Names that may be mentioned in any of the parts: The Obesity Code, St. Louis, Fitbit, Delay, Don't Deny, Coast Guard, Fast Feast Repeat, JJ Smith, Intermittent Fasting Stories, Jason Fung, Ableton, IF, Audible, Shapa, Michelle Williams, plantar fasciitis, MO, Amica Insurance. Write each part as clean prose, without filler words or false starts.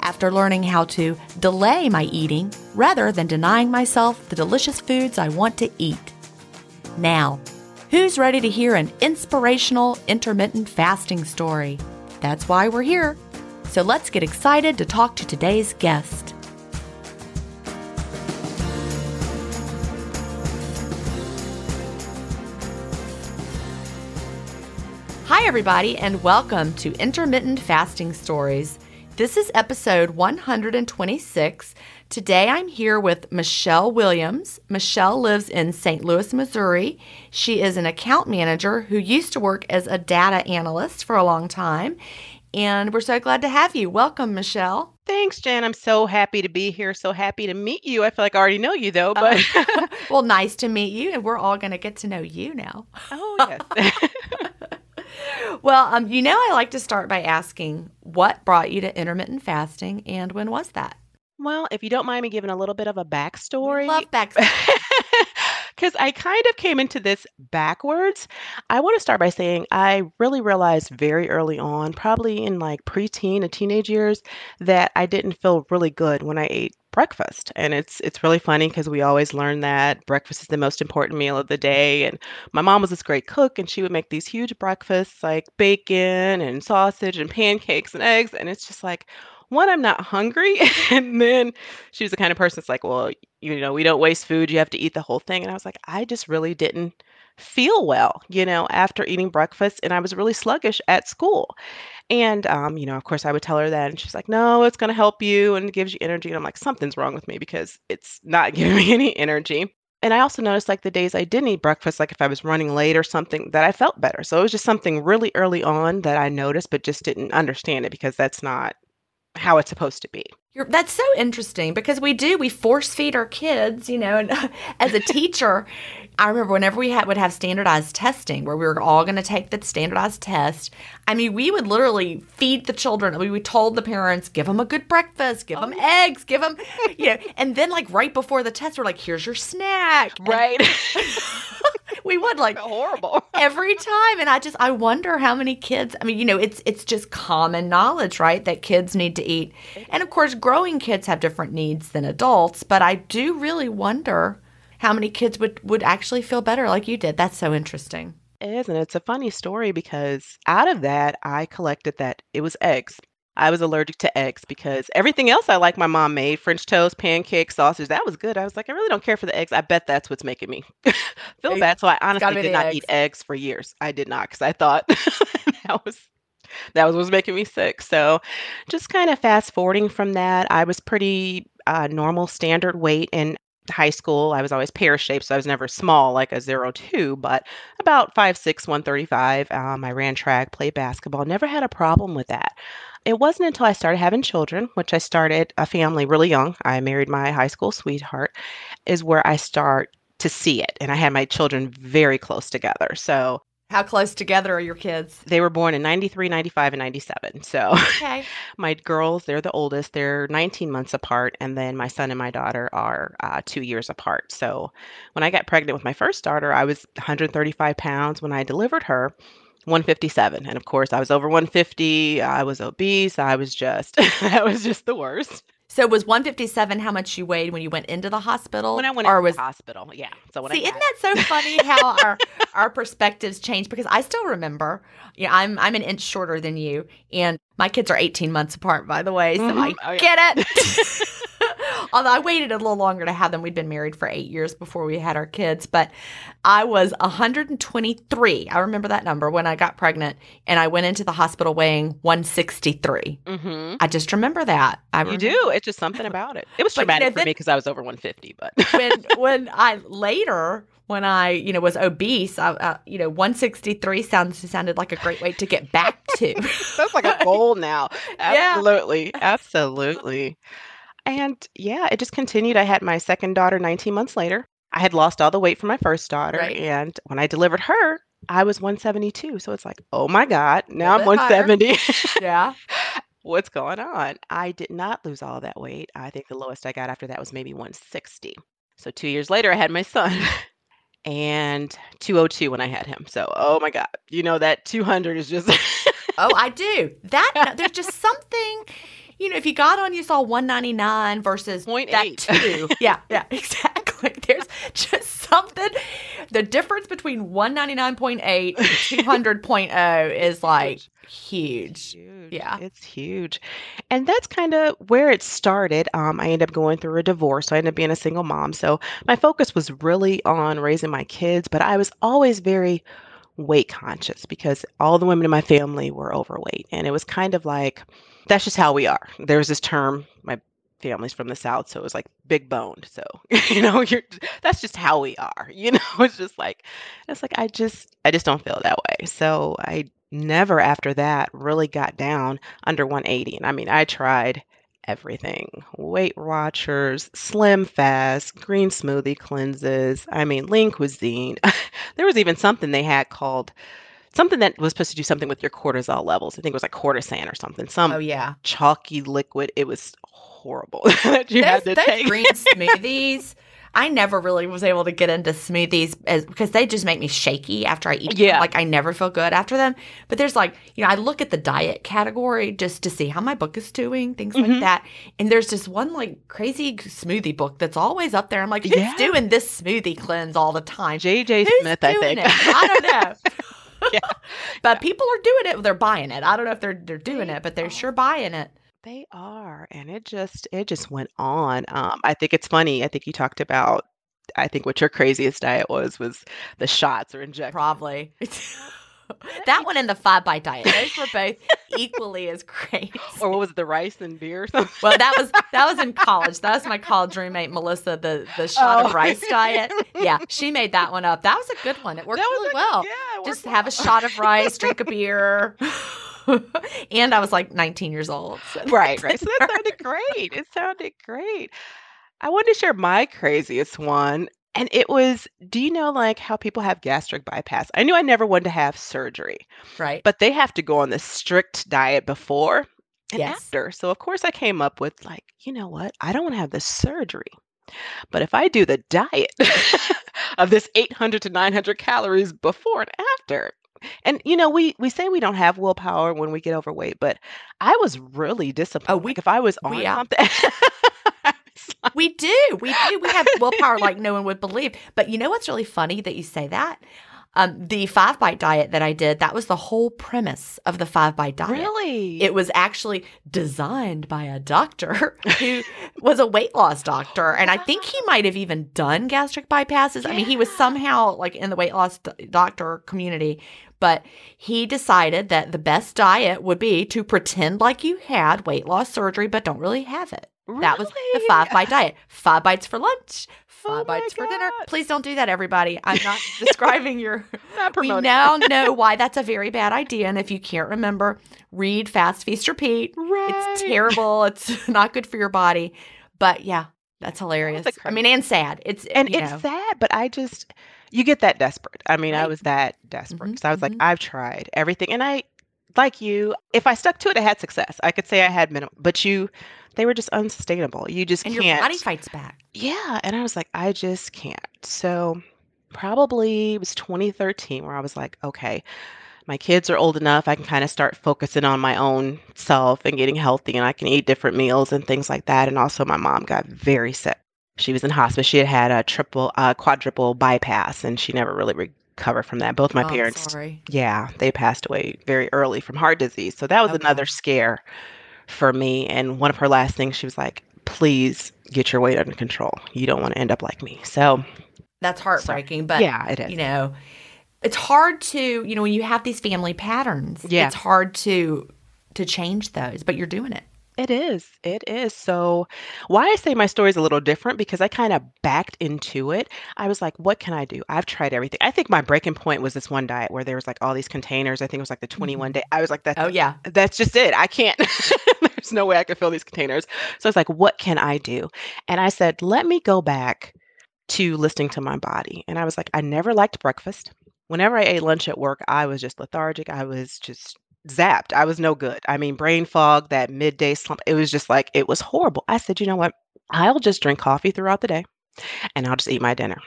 after learning how to delay my eating rather than denying myself the delicious foods I want to eat. Now, who's ready to hear an inspirational intermittent fasting story? That's why we're here. So let's get excited to talk to today's guest. Hi, everybody, and welcome to Intermittent Fasting Stories. This is episode 126. Today I'm here with Michelle Williams. Michelle lives in St. Louis, Missouri. She is an account manager who used to work as a data analyst for a long time. And we're so glad to have you. Welcome, Michelle. Thanks, Jen. I'm so happy to be here. So happy to meet you. I feel like I already know you, though. But well, nice to meet you. And we're all going to get to know you now. Oh, yes. Well, I like to start by asking what brought you to intermittent fasting and when was that? Well, if you don't mind me giving a little bit of a backstory. Love backstory. Because I kind of came into this backwards. I want to start by saying I really realized very early on, probably in like preteen and teenage years, that I didn't feel really good when I ate breakfast. And it's really funny because we always learn that breakfast is the most important meal of the day. And my mom was this great cook, and she would make these huge breakfasts like bacon and sausage and pancakes and eggs. And it's just like, one, I'm not hungry. And then she was the kind of person that's like, well, we don't waste food. You have to eat the whole thing. And I was like, I just really didn't feel well, after eating breakfast. And I was really sluggish at school. And, of course, I would tell her that. And she's like, no, it's going to help you and it gives you energy. And I'm like, something's wrong with me because it's not giving me any energy. And I also noticed like the days I didn't eat breakfast, like if I was running late or something, that I felt better. So it was just something really early on that I noticed, but just didn't understand it because that's not how it's supposed to be. That's so interesting because we force feed our kids, and as a teacher, I remember whenever we would have standardized testing where we were all going to take the standardized test, we would literally feed the children. We told the parents, give them a good breakfast, give them eggs, give them, and then right before the test, we're like, here's your snack. Right. We would horrible every time. And I wonder how many kids, it's just common knowledge, right? That kids need to eat. And of course, growing kids have different needs than adults. But I do really wonder how many kids would actually feel better like you did. That's so interesting. It is. And it's a funny story because out of that, I collected that it was eggs. I was allergic to eggs because everything else I like my mom made, French toast, pancakes, sausage, that was good. I was like, I really don't care for the eggs. I bet that's what's making me feel bad. So I honestly did not eat eggs for years. I did not because I thought that was what's making me sick. So just kind of fast forwarding from that, I was pretty normal standard weight in high school. I was always pear-shaped, so I was never small, like a 0-2, but about 5'6", 135. I ran track, played basketball, never had a problem with that. It wasn't until I started having children, which I started a family really young. I married my high school sweetheart, is where I start to see it. And I had my children very close together. So how close together are your kids? They were born in 93, 95, and 97. So okay. My girls, they're the oldest. They're 19 months apart. And then my son and my daughter are 2 years apart. So when I got pregnant with my first daughter, I was 135 pounds. When I delivered her, 157. And of course, I was over 150. I was obese. I was just the worst. So was 157 how much you weighed when you went into the hospital? When I went into the hospital, yeah. So when isn't that so funny how our perspectives change? Because I still remember, I'm an inch shorter than you, and my kids are 18 months apart, by the way, so get it. Although I waited a little longer to have them. We'd been married for 8 years before we had our kids. But I was 123. I remember that number when I got pregnant. And I went into the hospital weighing 163. Mm-hmm. I just remember that. You do. It's just something about it. It was traumatic for me because I was over 150. But when I was obese, 163 sounded like a great weight to get back to. That's like a goal now. Absolutely. Yeah. Absolutely. And yeah, it just continued. I had my second daughter 19 months later. I had lost all the weight from my first daughter. Right. And when I delivered her, I was 172. So it's like, oh my God, now I'm 170. Yeah. What's going on? I did not lose all that weight. I think the lowest I got after that was maybe 160. So 2 years later, I had my son and 202 when I had him. So, oh my God, that 200 is just. Oh, I do. There's just something. If you got on, you saw 199 versus 0.82. Yeah, exactly. There's just something. The difference between 199.8 and 200.0 is huge. Yeah. It's huge. And that's kind of where it started. I ended up going through a divorce. So I ended up being a single mom. So my focus was really on raising my kids, but I was always very weight conscious because all the women in my family were overweight. And it was kind of like, that's just how we are. There's this term, my family's from the South, so it was like big boned. So, that's just how we are. I just don't feel that way. So I never after that really got down under 180. And I tried everything, Weight Watchers, Slim Fast, green smoothie cleanses. Lean Cuisine. There was even something they had called something that was supposed to do something with your cortisol levels. I think it was like Cortisan or something. Chalky liquid. It was horrible that you had to take. Green smoothies. I never really was able to get into smoothies because they just make me shaky after I eat them. I never feel good after them. But there's I look at the diet category just to see how my book is doing, things like that. And there's just one crazy smoothie book that's always up there. I'm like, who's doing this smoothie cleanse all the time? JJ Smith, I think. I don't know. Yeah. But people are doing it. They're buying it. I don't know if they're doing it, but they're sure buying it. They are. And it just went on. I think it's funny. I think you talked about, I think what your craziest diet was the shots or injections. Probably. That one and the 5-bite diet. Those were both equally as crazy. Or what was it, the rice and beer or something? Well, that was in college. That was my college roommate, Melissa, the shot of rice diet. Yeah, she made that one up. That was a good one. It worked really well. Yeah, it worked Just well. Have a shot of rice, drink a beer. And I was like 19 years old. So right. So that sounded great. It sounded great. I wanted to share my craziest one. And it was, do you know, like how people have gastric bypass? I knew I never wanted to have surgery. Right. But they have to go on this strict diet before and after. So of course I came up with like, you know what? I don't want to have this surgery. But if I do the diet of this 800 to 900 calories before and after, and, you know, we say we don't have willpower when we get overweight, but I was really disciplined. Oh, if I was on something. We do. We have willpower like no one would believe. But you know what's really funny that you say that? The 5-bite diet that I did, that was the whole premise of the 5-bite diet. Really? It was actually designed by a doctor who was a weight loss doctor. And I think he might have even done gastric bypasses. Yeah. I mean, he was somehow like in the weight loss doctor community. But he decided that the best diet would be to pretend like you had weight loss surgery, but don't really have it. Really? That was the 5-bite diet. 5 bites for lunch, 5 bites for dinner. Please don't do that, everybody. I'm not describing your... Not promoting. We now know why that's a very bad idea. And if you can't remember, read Fast Feast Repeat. Right. It's terrible. It's not good for your body. But yeah, that's hilarious. I mean, and sad. It's sad, but I just... You get that desperate. I mean, right. I was that desperate. Mm-hmm, so I was like, I've tried everything. And I, like you, if I stuck to it, I had success. I could say I had minimum, but they were just unsustainable. You just can't. And your body fights back. Yeah. And I was like, I just can't. So probably it was 2013 where I was like, okay, my kids are old enough. I can kind of start focusing on my own self and getting healthy, and I can eat different meals and things like that. And also my mom got very sick. She was in hospice. She had a quadruple bypass, and she never really recovered from that. Both my parents, they passed away very early from heart disease. So that was another scare for me. And one of her last things, she was like, please get your weight under control. You don't want to end up like me. So that's heartbreaking, but yeah, it is. You know, it's hard to, you know, when you have these family patterns, it's hard to change those, but you're doing it. It is. So why I say my story is a little different, because I kind of backed into it. I was like, what can I do? I've tried everything. I think my breaking point was this one diet where there was like all these containers. I think it was like the 21 day. I was like, that's just it. I can't, there's no way I could fill these containers. So I was like, what can I do? And I said, let me go back to listening to my body. And I was like, I never liked breakfast. Whenever I ate lunch at work, I was just lethargic. I was just zapped. I was no good. I mean, brain fog, that midday slump, it was just like, it was horrible. I said, you know what? I'll just drink coffee throughout the day and I'll just eat my dinner.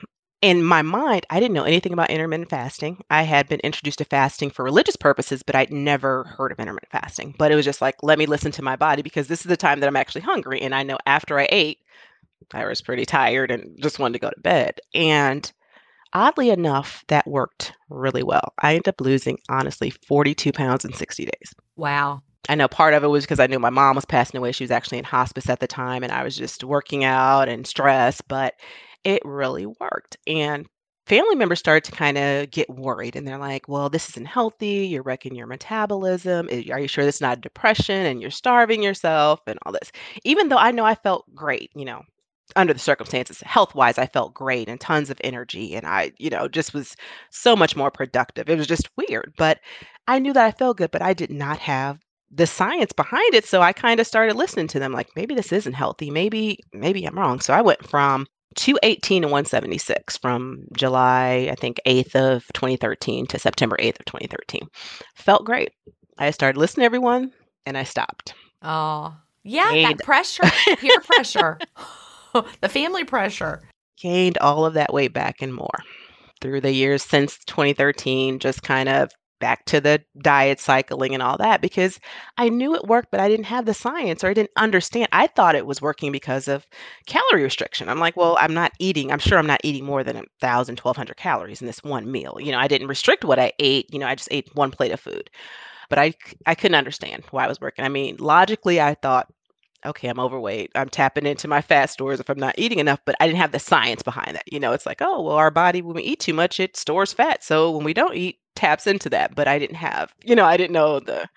In my mind, I didn't know anything about intermittent fasting. I had been introduced to fasting for religious purposes, but I'd never heard of intermittent fasting. But it was just like, let me listen to my body, because this is the time that I'm actually hungry. And I know after I ate, I was pretty tired and just wanted to go to bed. And oddly enough, that worked really well. I ended up losing, honestly, 42 pounds in 60 days. Wow. I know part of it was because I knew my mom was passing away. She was actually in hospice at the time, and I was just working out and stressed, but it really worked. And family members started to kind of get worried, and they're like, well, this isn't healthy. You're wrecking your metabolism. Are you sure this is not depression and you're starving yourself and all this? Even though I know I felt great, you know, under the circumstances, health-wise, I felt great and tons of energy. And I, you know, just was so much more productive. It was just weird, but I knew that I felt good, but I did not have the science behind it. So I kind of started listening to them like, maybe this isn't healthy. Maybe I'm wrong. So I went from 218 to 176 from July, I think 8th of 2013 to September 8th of 2013. Felt great. I started listening to everyone and I stopped. Oh, yeah. And that pressure, peer pressure. The family pressure. Gained all of that weight back and more through the years since 2013, just kind of back to the diet cycling and all that, because I knew it worked, but I didn't have the science, or I didn't understand. I thought it was working because of calorie restriction. I'm like, well, I'm sure I'm not eating more than 1,000, 1,200 calories in this one meal. You know, I didn't restrict what I ate. You know, I just ate one plate of food, but I couldn't understand why it was working. I mean, logically, I thought, okay, I'm overweight. I'm tapping into my fat stores if I'm not eating enough, but I didn't have the science behind that. You know, it's like, oh, well, our body, when we eat too much, it stores fat. So when we don't eat, taps into that. But I didn't know the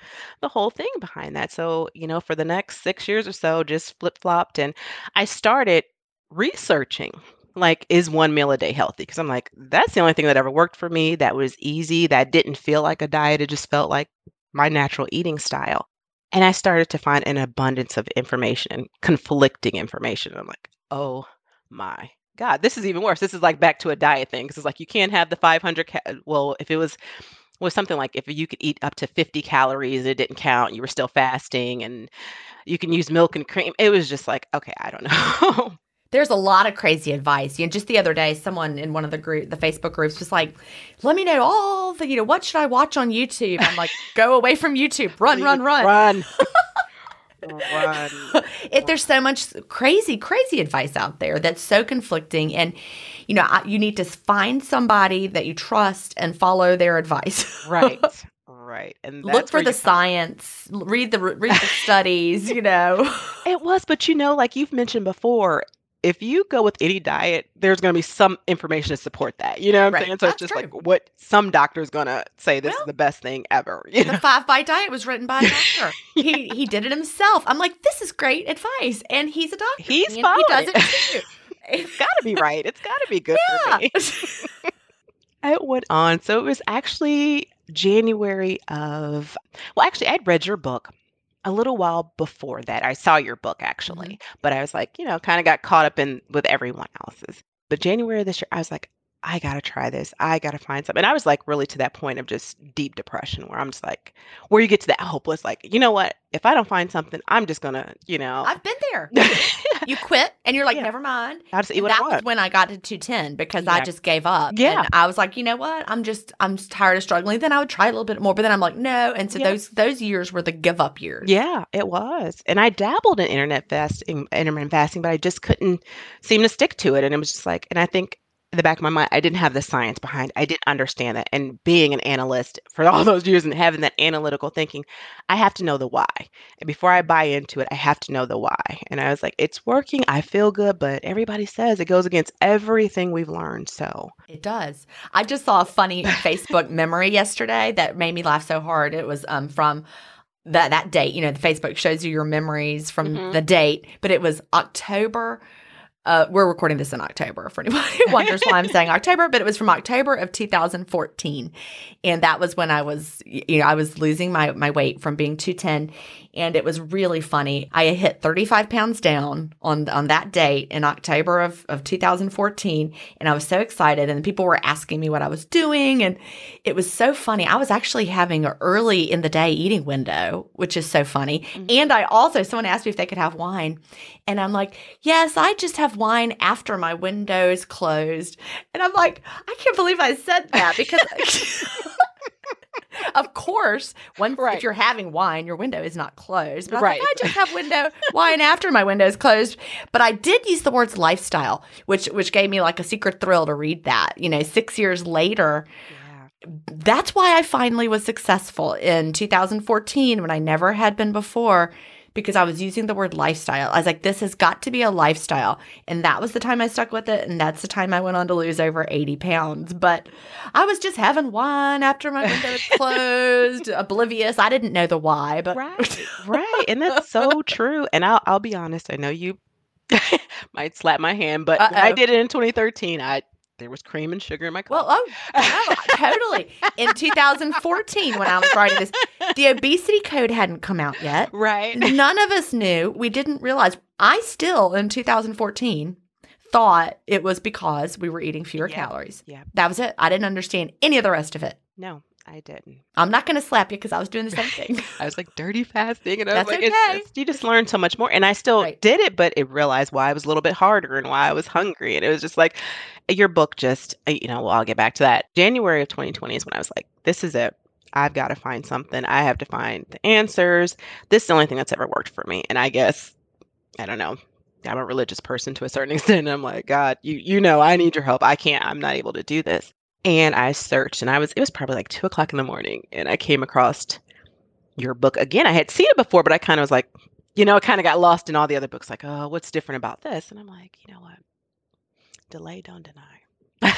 whole thing behind that. So, you know, for the next 6 years or so, just flip-flopped. And I started researching, like, is one meal a day healthy? Because I'm like, that's the only thing that ever worked for me. That was easy. That didn't feel like a diet. It just felt like my natural eating style. And I started to find an abundance of information, conflicting information. I'm like, oh my God, this is even worse. This is like back to a diet thing. Because it's like, you can't have the 500. Well, if it was something like if you could eat up to 50 calories, it didn't count. You were still fasting and you can use milk and cream. It was just like, okay, I don't know. There's a lot of crazy advice. You know, just the other day, someone in one of the Facebook groups was like, let me know all the, you know, what should I watch on YouTube? I'm like, go away from YouTube. Run, run, run. Run. Run. There's so much crazy advice out there that's so conflicting. And, you know, you need to find somebody that you trust and follow their advice. Right. Right. And that's look for the science, read the studies, you know. It was, but you know, like you've mentioned before, if you go with any diet, there's going to be some information to support that. You know what I'm saying? So that's it's just true. Like what some doctor's going to say this is the best thing ever. You know? The 5-by diet was written by a doctor. Yeah. He did it himself. I'm like, this is great advice. And he's a doctor. He's and following. He does it too. It's got to be right. It's got to be good for me. It went on. So it was actually January of, well, actually I'd read your book. A little while before that, I saw your book actually, but I was like, you know, kind of got caught up in with everyone else's. But January of this year, I was like, I got to try this. I got to find something. And I was like really to that point of just deep depression where I'm just like, where you get to that hopeless, like, you know what? If I don't find something, I'm just going to, you know. I've been there. You quit and you're like, never mind. I'll just eat what I want. That was when I got to 210 because I just gave up. Yeah. And I was like, you know what? I'm just tired of struggling. Then I would try a little bit more, but then I'm like, no. And so those years were the give up years. Yeah, it was. And I dabbled in intermittent fasting, but I just couldn't seem to stick to it. And it was just like, and I think in the back of my mind, I didn't have the science behind it. I didn't understand that. And being an analyst for all those years and having that analytical thinking, I have to know the why. And before I buy into it, I have to know the why. And I was like, it's working. I feel good, but everybody says it goes against everything we've learned. So it does. I just saw a funny Facebook memory yesterday that made me laugh so hard. It was from that date. You know, the Facebook shows you your memories from the date, but it was October. We're recording this in October for anybody who wonders why I'm saying October, but it was from October of 2014. And that was when I was, you know, I was losing my weight from being 210. And it was really funny. I hit 35 pounds down on that date in October of 2014. And I was so excited. And people were asking me what I was doing. And it was so funny. I was actually having an early in the day eating window, which is so funny. And I also, someone asked me if they could have wine. And I'm like, yes, I just have wine after my windows closed. And I'm like, I can't believe I said that because of course, if you're having wine, your window is not closed. But I just have wine after my window is closed. But I did use the words lifestyle, which gave me like a secret thrill to read that, you know, 6 years later. Yeah. That's why I finally was successful in 2014 when I never had been before. Because I was using the word lifestyle. I was like, this has got to be a lifestyle. And that was the time I stuck with it. And that's the time I went on to lose over 80 pounds. But I was just having wine after my window was closed, oblivious. I didn't know the why. But Right. And that's so true. And I'll be honest. I know you might slap my hand, but when I did it in 2013. There was cream and sugar in my coffee. Well, totally. In 2014, when I was writing this, The Obesity Code hadn't come out yet. Right. None of us knew. We didn't realize. I still, in 2014, thought it was because we were eating fewer calories. Yeah. That was it. I didn't understand any of the rest of it. No, I didn't. I'm not going to slap you because I was doing the same thing. I was like, dirty fasting. And I was like, okay. You just learned so much more. And I still did it, but it realized why I was a little bit harder and why I was hungry. And it was just like, your book just, you know, well, I'll get back to that. January of 2020 is when I was like, this is it. I've got to find something. I have to find the answers. This is the only thing that's ever worked for me. And I guess, I don't know. I'm a religious person to a certain extent. And I'm like, God, you know, I need your help. I can't, I'm not able to do this. And I searched and it was probably like 2:00 in the morning and I came across your book again. I had seen it before, but I kind of was like, you know, it kind of got lost in all the other books. Like, oh, what's different about this? And I'm like, you know what? Delay, don't deny.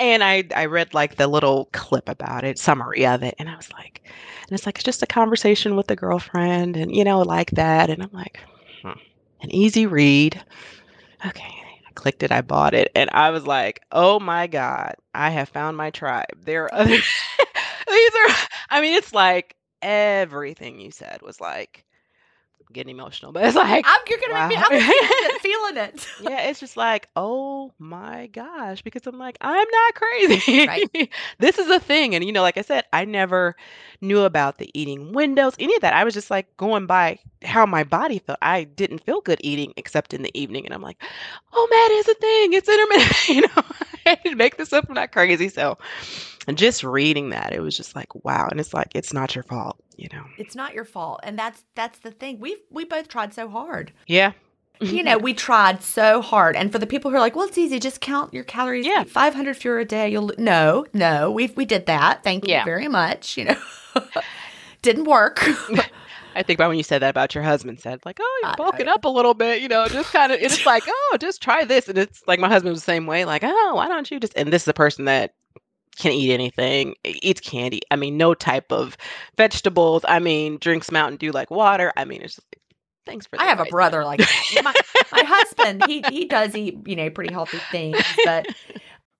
And I read like the little clip about it, summary of it. And I was like, and it's like, it's just a conversation with a girlfriend and, you know, like that. And I'm like, an easy read. Okay. clicked it, I bought it. And I was like, oh my God, I have found my tribe. There are other, it's like everything you said was like, getting emotional, but it's like you're gonna make me I'm feeling it. Yeah, it's just like, oh my gosh, because I'm like, I'm not crazy. Right. This is a thing. And like I said, I never knew about the eating windows, any of that. I was just like going by how my body felt. I didn't feel good eating except in the evening. And I'm like, oh man, it's a thing. It's intermittent. I didn't make this up. I'm not crazy. So just reading that, it was just like, wow. And it's like, it's not your fault. It's not your fault. And that's the thing. We both tried so hard. Yeah. We tried so hard. And for the people who are like, well, it's easy. Just count your calories. Yeah. 500 fewer a day. No, we did that. Thank you very much. Didn't work. I think about when you said that about your husband, said like, oh, you're bulking up a little bit, just kind of, it's like, oh, just try this. And it's like, my husband was the same way. Like, oh, why don't you just, and this is a person that can eat anything, eats candy. No type of vegetables. Drinks Mountain Dew like water. It's just, thanks for that. I have a brother like that. My husband, he does eat, pretty healthy things. But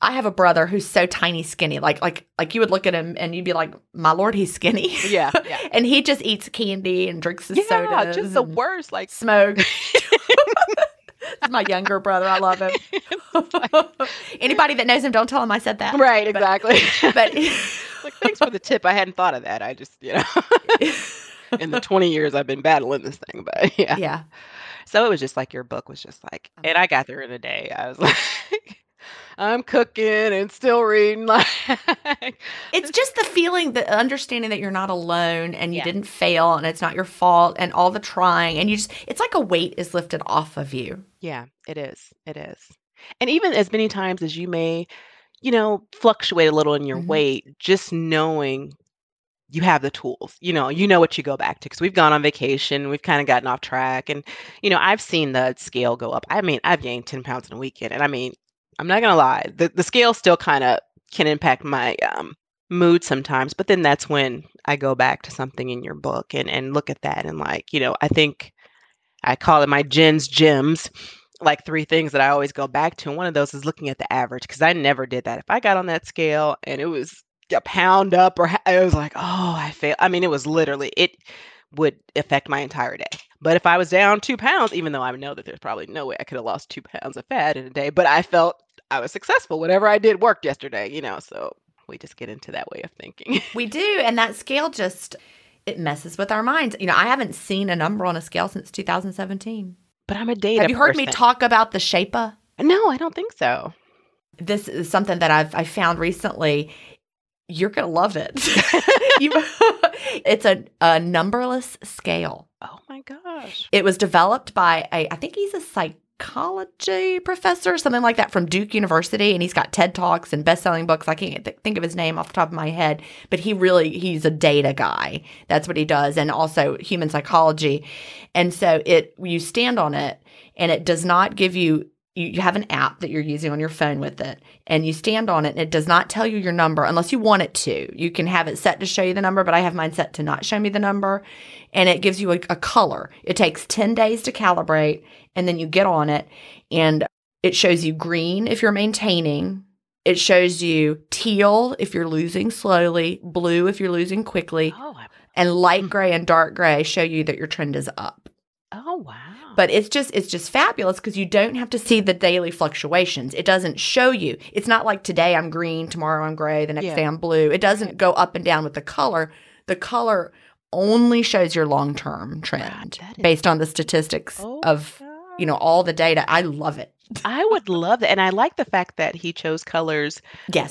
I have a brother who's so tiny, skinny. Like you would look at him and you'd be like, "My lord, he's skinny." Yeah. And he just eats candy and drinks his soda. Yeah, just the worst. Like smokes. My younger brother. I love him. Anybody that knows him, don't tell him I said that. Right, exactly. But like, thanks for the tip. I hadn't thought of that. I just, in the 20 years I've been battling this thing, but yeah. So it was just like, your book was just like, and I got there in a day. I was like, I'm cooking and still reading. It's just the feeling, the understanding that you're not alone and you didn't fail and it's not your fault and all the trying. And you just, it's like a weight is lifted off of you. Yeah, it is. It is. And even as many times as you may, fluctuate a little in your weight, just knowing you have the tools, what you go back to, because we've gone on vacation, we've kind of gotten off track. And, I've seen the scale go up. I've gained 10 pounds in a weekend. And I'm not going to lie, the scale still kind of can impact my mood sometimes. But then that's when I go back to something in your book and look at that. And I think I call it my Jen's Gems, like three things that I always go back to. And one of those is looking at the average, because I never did that. If I got on that scale and it was a pound up, or it was like, oh, I failed. I mean, it was literally, it would affect my entire day. But if I was down 2 pounds, even though I know that there's probably no way I could have lost 2 pounds of fat in a day, but I felt I was successful. Whatever I did worked yesterday, you know, so we just get into that way of thinking. We do. And that scale just, it messes with our minds. You know, I haven't seen a number on a scale since 2017. But I'm a data person. Have you heard me talk about the Shapa? No, I don't think so. This is something that I found recently. You're going to love it. It's a numberless scale. Oh, my gosh. It was developed by, I think he's a psychology professor, something like that, from Duke University. And he's got TED Talks and best-selling books. I can't think of his name off the top of my head. But he's a data guy. That's what he does. And also human psychology. And so you stand on it, and it does not give you. You have an app that you're using on your phone with it, and you stand on it, and it does not tell you your number unless you want it to. You can have it set to show you the number, but I have mine set to not show me the number, and it gives you a color. It takes 10 days to calibrate, and then you get on it, and it shows you green if you're maintaining. It shows you teal if you're losing slowly, blue if you're losing quickly, and light gray and dark gray show you that your trend is up. Oh, wow. But it's just fabulous, because you don't have to see the daily fluctuations. It doesn't show you. It's not like today I'm green, tomorrow I'm gray, the next day I'm blue. It doesn't go up and down with the color. The color only shows your long-term trend based on the statistics of all the data. I love it. I would love that. And I like the fact that he chose colors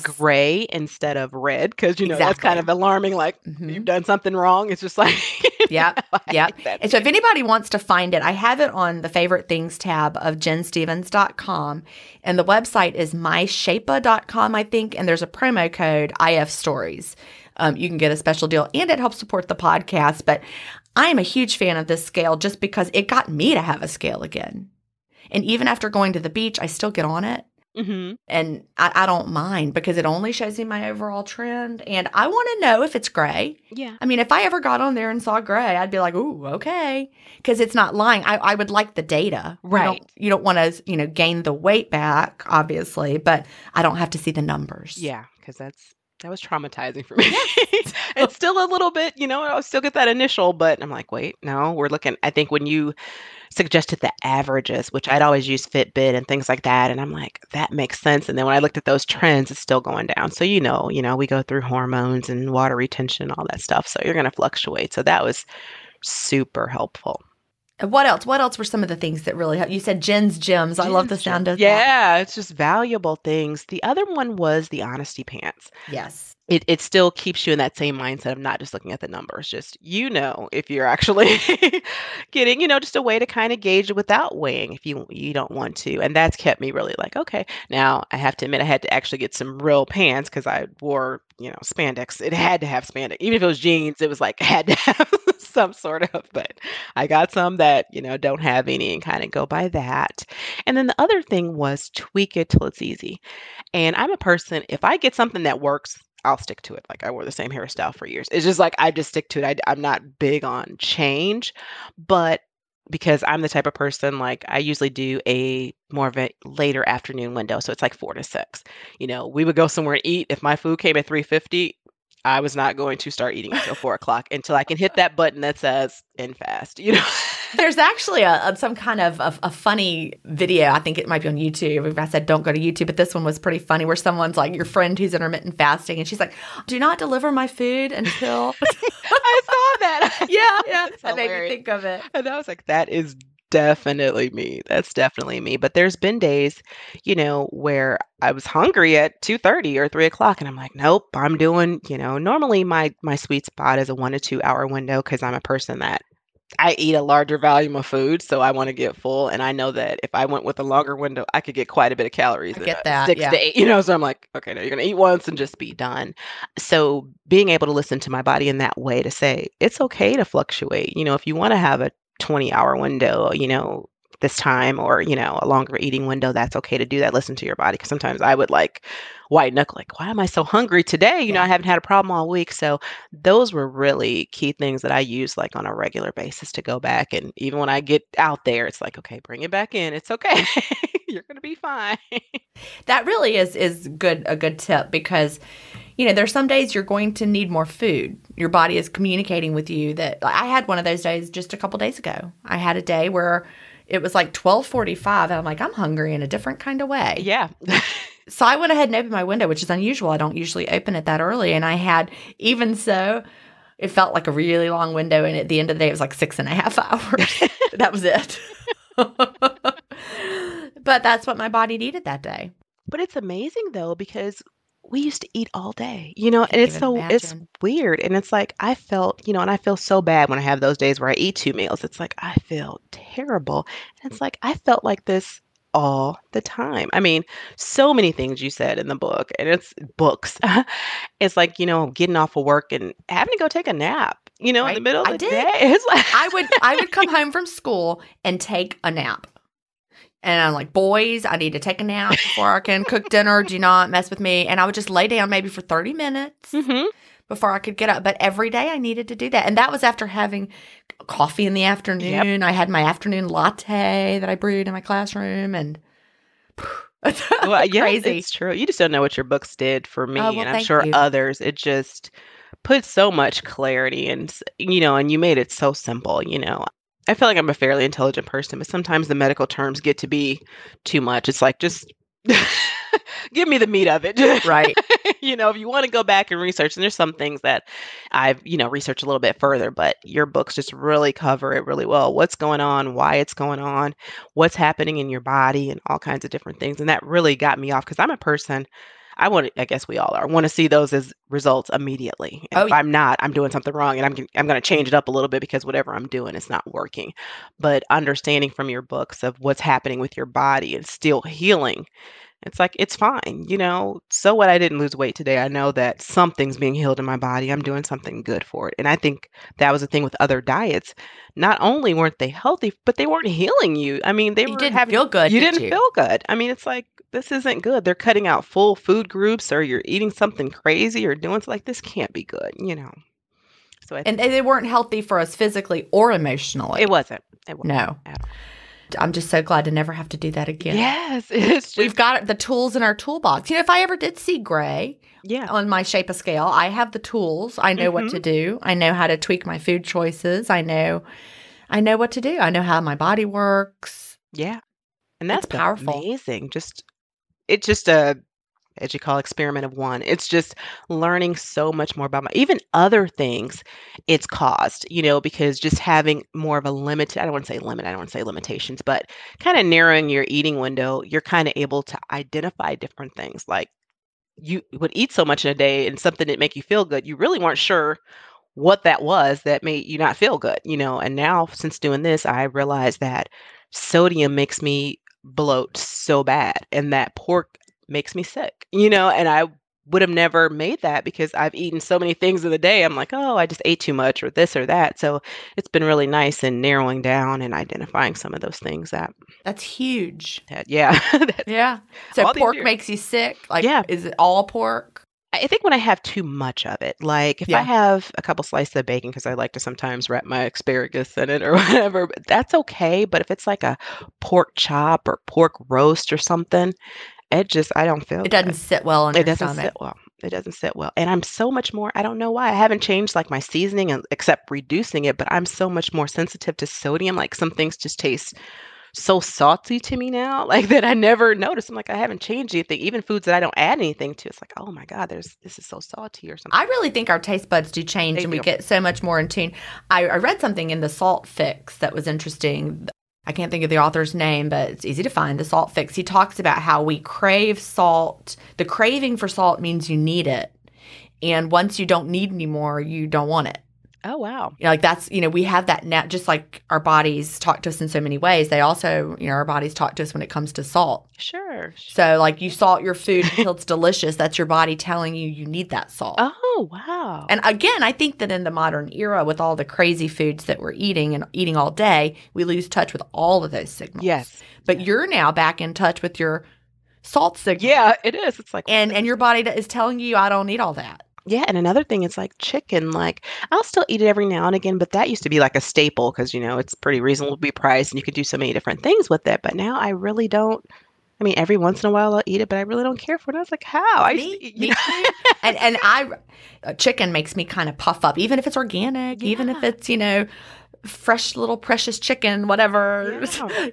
gray instead of red, because, that's kind of alarming. Like, you've done something wrong. It's just like... Yep. And so if anybody wants to find it, I have it on the favorite things tab of GinStephens.com. And the website is myshapa.com, I think. And there's a promo code, IFStories. You can get a special deal, and it helps support the podcast. But I am a huge fan of this scale, just because it got me to have a scale again. And even after going to the beach, I still get on it. Mm-hmm. And I don't mind, because it only shows me my overall trend. And I want to know if it's gray. Yeah. I mean, if I ever got on there and saw gray, I'd be like, ooh, okay. Because it's not lying. I would like the data. Right. You don't want to, gain the weight back, obviously, but I don't have to see the numbers. Yeah. Because that was traumatizing for me. It's still a little bit, I'll still get that initial, but I'm like, wait, no, we're looking. I think when you suggested the averages, which I'd always use Fitbit and things like that. And I'm like, that makes sense. And then when I looked at those trends, it's still going down. So, we go through hormones and water retention, all that stuff. So you're going to fluctuate. So that was super helpful. And what else? What else were some of the things that really helped? You said Jen's Gems. I love the sound of that. Yeah, it's just valuable things. The other one was the honesty pants. Yes. It still keeps you in that same mindset of not just looking at the numbers, just, if you're actually getting, just a way to kind of gauge it without weighing if you don't want to. And that's kept me really like, okay. Now I have to admit, I had to actually get some real pants, because I wore, spandex. It had to have spandex. Even if it was jeans, it was like, had to have some sort of, but I got some that, don't have any, and kind of go by that. And then the other thing was tweak it till it's easy. And I'm a person, if I get something that works, I'll stick to it. Like, I wore the same hairstyle for years. It's just like, I just stick to it. I'm not big on change, but because I'm the type of person, like, I usually do a more of a later afternoon window. So it's like 4 to 6, we would go somewhere and eat. If my food came at 3:50, I was not going to start eating until 4 o'clock, until I can hit that button that says end fast, There's actually some kind of a funny video. I think it might be on YouTube. I said, don't go to YouTube, but this one was pretty funny, where someone's like, your friend who's intermittent fasting, and she's like, do not deliver my food until... I saw that. Yeah. That made me think of it. And I was like, that is definitely me. That's definitely me. But there's been days, where I was hungry at 2:30 or 3 o'clock, and I'm like, nope, I'm doing, normally my sweet spot is a 1 to 2 hour window, because I'm a person that I eat a larger volume of food, so I want to get full. And I know that if I went with a longer window, I could get quite a bit of calories. I get that. 6 to 8, so I'm like, okay, no, you're going to eat once and just be done. So being able to listen to my body in that way, to say, it's okay to fluctuate. If you want to have a 20-hour window, this time or, you know, a longer eating window, that's okay to do that. Listen to your body. Because sometimes I would like white knuckle, like, why am I so hungry today? You know, I haven't had a problem all week. So those were really key things that I use like on a regular basis to go back. And even when I get out there, it's like, okay, bring it back in. It's okay. You're going to be fine. That really is good, a good tip, because you know, there's some days you're going to need more food. Your body is communicating with you that I had one of those days just a couple days ago. I had a day where it was like 12:45 and I'm like, I'm hungry in a different kind of way. Yeah. So I went ahead and opened my window, which is unusual. I don't usually open it that early. And I had, even so, it felt like a really long window. And at the end of the day, it was like 6.5 hours. That was it. But that's what my body needed that day. But it's amazing though, because we used to eat all day, you know, and it's so, it's weird. And it's like, I felt, you know, and I feel so bad when I have those days where I eat two meals. It's like, I feel terrible. And it's like, I felt like this all the time. I mean, so many things you said in the book, and it's books. It's like, you know, getting off of work and having to go take a nap, you know, right? In the middle of the day. It's like I would come home from school and take a nap. And I'm like, boys, I need to take a nap before I can cook dinner. Do not mess with me. And I would just lay down maybe for 30 minutes before I could get up. But every day I needed to do that. And that was after having coffee in the afternoon. Yep. I had my afternoon latte that I brewed in my classroom. And well, yeah, crazy. It's true. You just don't know what your books did for me. Well, and I'm sure others. It just put so much clarity and, you know, and you made it so simple, you know. I feel like I'm a fairly intelligent person, but sometimes the medical terms get to be too much. It's like, just give me the meat of it. Right. You know, if you want to go back and research, and there's some things that I've, you know, researched a little bit further, but your books just really cover it really well. What's going on, why it's going on, what's happening in your body, and all kinds of different things. And that really got me off, because I'm a person, I guess we all are, want to see those as results immediately. And if I'm not, I'm doing something wrong, and I'm going to change it up a little bit, because whatever I'm doing is not working. But understanding from your books of what's happening with your body and still healing, it's like, it's fine, you know, so what, I didn't lose weight today. I know that something's being healed in my body. I'm doing something good for it. And I think that was the thing with other diets. Not only weren't they healthy, but they weren't healing you. I mean, they feel good. You didn't feel good. I mean, it's like, this isn't good. They're cutting out full food groups, or you're eating something crazy, or doing something like this can't be good, you know? So and they weren't healthy for us physically or emotionally. It wasn't. No. At all. I'm just so glad to never have to do that again. Yes. We've got the tools in our toolbox. You know, if I ever did see gray on my Shapa scale, I have the tools. I know what to do. I know how to tweak my food choices. I know what to do. I know how my body works. Yeah. And that's powerful. Amazing. It's just a, as you call, experiment of one. It's just learning so much more about even other things it's caused, you know, because just having more of a limit, I don't want to say limitations, but kind of narrowing your eating window, you're kind of able to identify different things. Like you would eat so much in a day and something that make you feel good, you really weren't sure what that was that made you not feel good, you know. And now since doing this, I realized that sodium makes me bloat so bad, and that pork makes me sick, you know, and I would have never made that because I've eaten so many things in the day. I'm like, oh, I just ate too much, or this or that. So it's been really nice in narrowing down and identifying some of those things. That's huge. Yeah. So pork makes you sick. Like, is it all pork? I think when I have too much of it, like if I have a couple slices of bacon, because I like to sometimes wrap my asparagus in it or whatever, but that's okay. But if it's like a pork chop or pork roast or something, I don't feel it. Doesn't sit well in your stomach. It doesn't sit well. And I'm so much more, I don't know why. I haven't changed like my seasoning except reducing it, but I'm so much more sensitive to sodium. Like some things just taste so salty to me now, like that I never noticed. I'm like, I haven't changed anything. Even foods that I don't add anything to, it's like, oh my God, this is so salty or something. I really think our taste buds do change and we get so much more in tune. I read something in The Salt Fix that was interesting. I can't think of the author's name, but it's easy to find, The Salt Fix. He talks about how we crave salt. The craving for salt means you need it. And once you don't need anymore, you don't want it. Oh, wow. You know, like that's, you know, we have that now, just like our bodies talk to us in so many ways. They also, you know, our bodies talk to us when it comes to salt. Sure. So like you salt your food until it's delicious. That's your body telling you you need that salt. Oh, wow. And again, I think that in the modern era with all the crazy foods that we're eating and eating all day, we lose touch with all of those signals. Yes. But you're now back in touch with your salt signal. Yeah, it is. It's like, and your body is telling you, I don't need all that. Yeah. And another thing, it's like chicken, like I'll still eat it every now and again, but that used to be like a staple because, you know, it's pretty reasonably priced and you could do so many different things with it. But now I really don't. I mean, every once in a while I'll eat it, but I really don't care for it. I was like, how? Me too. And chicken makes me kind of puff up, even if it's organic, even if it's, you know, fresh little precious chicken, whatever.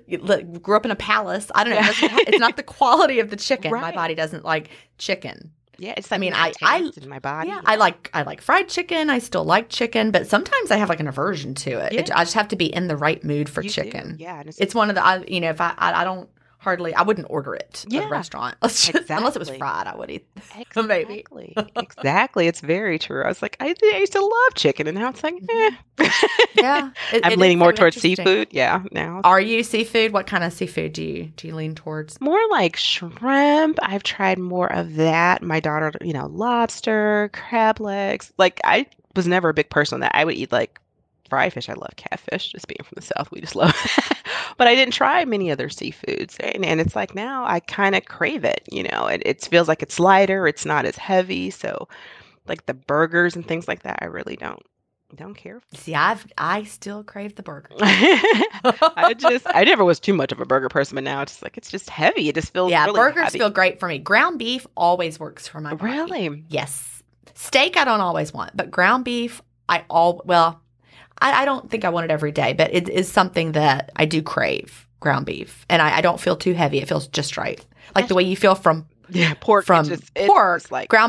Yeah. Grew up in a palace. I don't know. It's not the quality of the chicken. Right. My body doesn't like chicken. Yeah, it's. I mean, I in my body. Yeah, I like fried chicken. I still like chicken, but sometimes I have like an aversion to it. Yeah. I just have to be in the right mood for chicken. Do. Yeah, it's one of the. I wouldn't order it at a restaurant unless it was fried. I would eat. Exactly. Maybe. Exactly. It's very true. I was like, I used to love chicken, and now it's like, yeah. I'm leaning more towards seafood. Yeah. Now, are you seafood? What kind of seafood do you lean towards? More like shrimp. I've tried more of that. My daughter, you know, lobster, crab legs. Like I was never a big person on that. I would eat like fried fish. I love catfish. Just being from the South, we just love that. But I didn't try many other seafoods. And it's like now I kind of crave it, you know, it feels like it's lighter. It's not as heavy. So like the burgers and things like that, I really don't care. See, I still crave the burger. I never was too much of a burger person, but now it's just like, it's just heavy. It just feels really burgers heavy. Feel great for me. Ground beef always works for my body. Really? Yes. Steak I don't always want, but ground beef, I don't think I want it every day, but it is something that I do crave, ground beef. And I don't feel too heavy. It feels just right. Like the way you feel from pork. Ground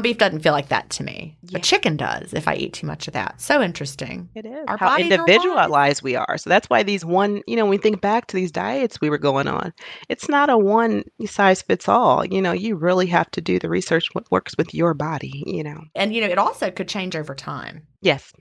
beef doesn't feel like that to me. Yeah. But chicken does if I eat too much of that. So interesting. It is. How individualized we are. So that's why when we think back to these diets we were going on, it's not a one size fits all. You know, you really have to do the research what works with your body, you know. And, you know, it also could change over time. Yes,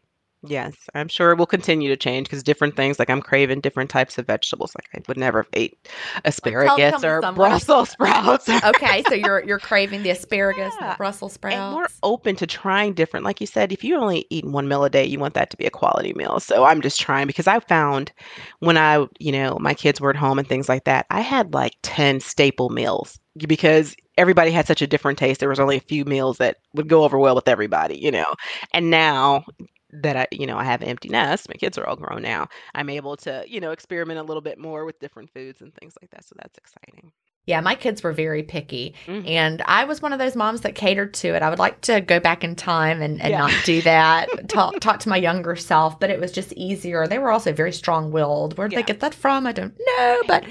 I'm sure it will continue to change because different things, like I'm craving different types of vegetables. Like I would never have ate asparagus or Brussels sprouts. Okay, so you're craving the asparagus and the Brussels sprouts. And more open to trying different. Like you said, if you only eat one meal a day, you want that to be a quality meal. So I'm just trying because I found when I, you know, my kids were at home and things like that, I had like 10 staple meals because everybody had such a different taste. There was only a few meals that would go over well with everybody, you know, and now that I have an empty nest, my kids are all grown now. I'm able to, you know, experiment a little bit more with different foods and things like that. So that's exciting. Yeah, my kids were very picky. Mm-hmm. And I was one of those moms that catered to it. I would like to go back in time and not do that, talk to my younger self, but it was just easier. They were also very strong-willed. Where did they get that from? I don't know, but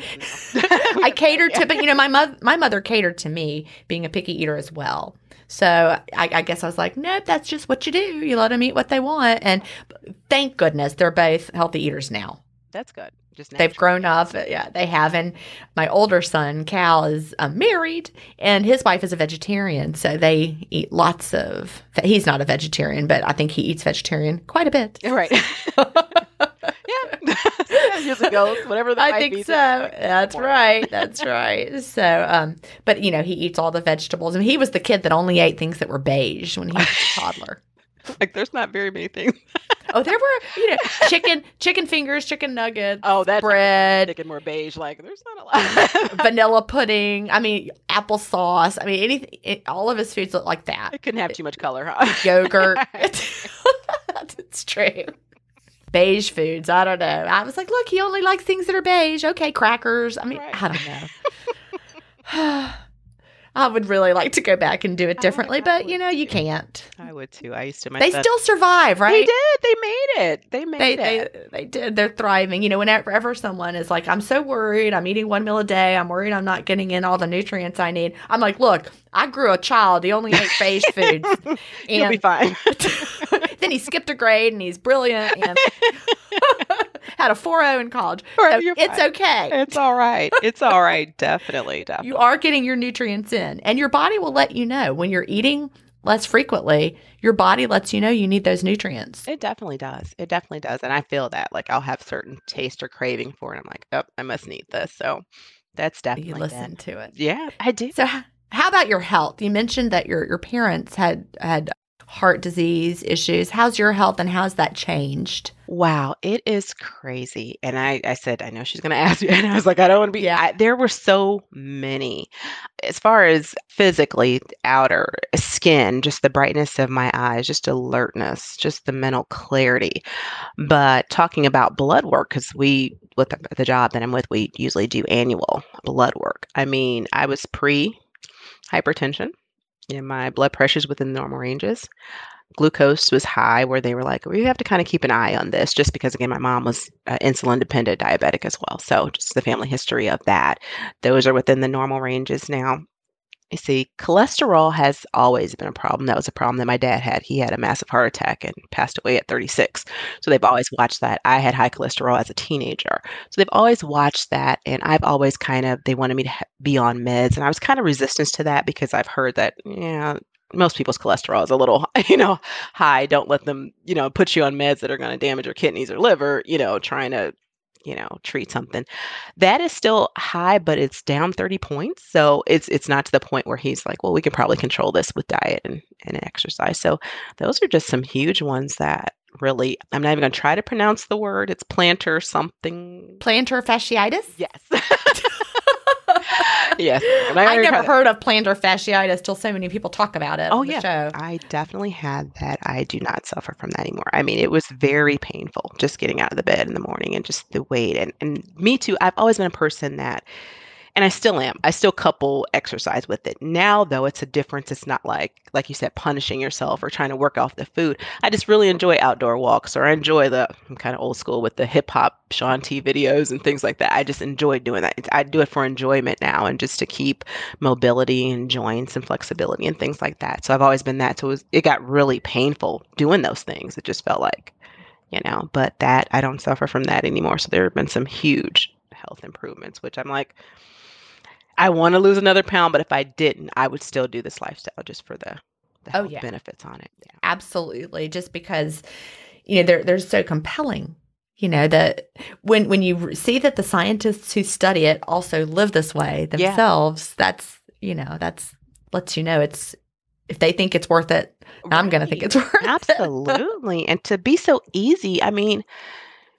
I catered to, but you know, my mother catered to me being a picky eater as well. So I guess I was like, nope, that's just what you do. You let them eat what they want. And thank goodness they're both healthy eaters now. That's good. Just they've grown up. Yeah, they have. And my older son, Cal, is married and his wife is a vegetarian. So they eat lots of – he's not a vegetarian, but I think he eats vegetarian quite a bit. Right. Yeah. Just goes, whatever that I think be, so. That's right. That's right. So, but, you know, he eats all the vegetables. I mean, he was the kid that only ate things that were beige when he was a toddler. Like, there's not very many things. Oh, there were, you know, chicken fingers, chicken nuggets, bread. Chicken more beige, like, there's not a lot. Vanilla pudding. I mean, applesauce. I mean, anything. All of his foods look like that. It couldn't have too much color, huh? Yogurt. That's true. Beige foods. I don't know. I was like, look, he only likes things that are beige. Okay, crackers. I mean, right. I don't know. I would really like to go back and do it differently, but you know, you can't. I would too. I used to. They still survive, right? They did. They made it. They did. They're thriving. You know, whenever someone is like, I'm so worried. I'm eating one meal a day. I'm worried I'm not getting in all the nutrients I need. I'm like, look, I grew a child. He only ate beige foods. And you'll be fine. Then he skipped a grade and he's brilliant and had a 4.0 in college. So it's fine. Okay. It's all right. It's all right. Definitely. You are getting your nutrients in and your body will let you know when you're eating less frequently, your body lets you know you need those nutrients. It definitely does. It definitely does. And I feel that, like, I'll have certain taste or craving for it. I'm like, oh, I must need this. So that's definitely, you listen to it. Yeah, I do. So how about your health? You mentioned that your parents had heart disease issues. How's your health and how's that changed? Wow, it is crazy. And I said, I know she's going to ask you. And I was like, I don't want to be. Yeah. There were so many. As far as physically, outer skin, just the brightness of my eyes, just alertness, just the mental clarity. But talking about blood work, because with the job that I'm with, we usually do annual blood work. I mean, I was pre-hypertension. And my blood pressure's within the normal ranges. Glucose was high, where they were like, well, you have to kind of keep an eye on this, just because, again, my mom was insulin-dependent diabetic as well. So just the family history of that. Those are within the normal ranges now. You see, cholesterol has always been a problem. That was a problem that my dad had. He had a massive heart attack and passed away at 36. So they've always watched that. I had high cholesterol as a teenager. So they've always watched that. And I've always they wanted me to be on meds. And I was kind of resistant to that because I've heard that, most people's cholesterol is a little, high. Don't let them, put you on meds that are going to damage your kidneys or liver, trying to, treat something that is still high, but it's down 30 points. So it's not to the point where he's like, well, we can probably control this with diet and exercise. So those are just some huge ones that really, I'm not even going to try to pronounce the word. It's plantar something. Plantar fasciitis? Yes. Yes. I never heard of plantar fasciitis till so many people talk about it. Oh, yeah. The show. I definitely had that. I do not suffer from that anymore. I mean, it was very painful just getting out of the bed in the morning and just the weight. And me too. I've always been a person that, and I still am, I still couple exercise with it. Now, though, it's a difference. It's not like you said, punishing yourself or trying to work off the food. I just really enjoy outdoor walks, or I enjoy I'm kind of old school with the hip hop Shanti videos and things like that. I just enjoy doing that. I do it for enjoyment now and just to keep mobility and joints and flexibility and things like that. So I've always been that. So it got really painful doing those things. It just felt like, but that I don't suffer from that anymore. So there have been some huge health improvements, which I'm like, I want to lose another pound, but if I didn't, I would still do this lifestyle just for the health benefits on it. Yeah. Absolutely. Just because, they're so compelling, that when you see that the scientists who study it also live this way themselves, that's lets you know if they think it's worth it, right. I'm going to think it's worth it. Absolutely. And to be so easy, I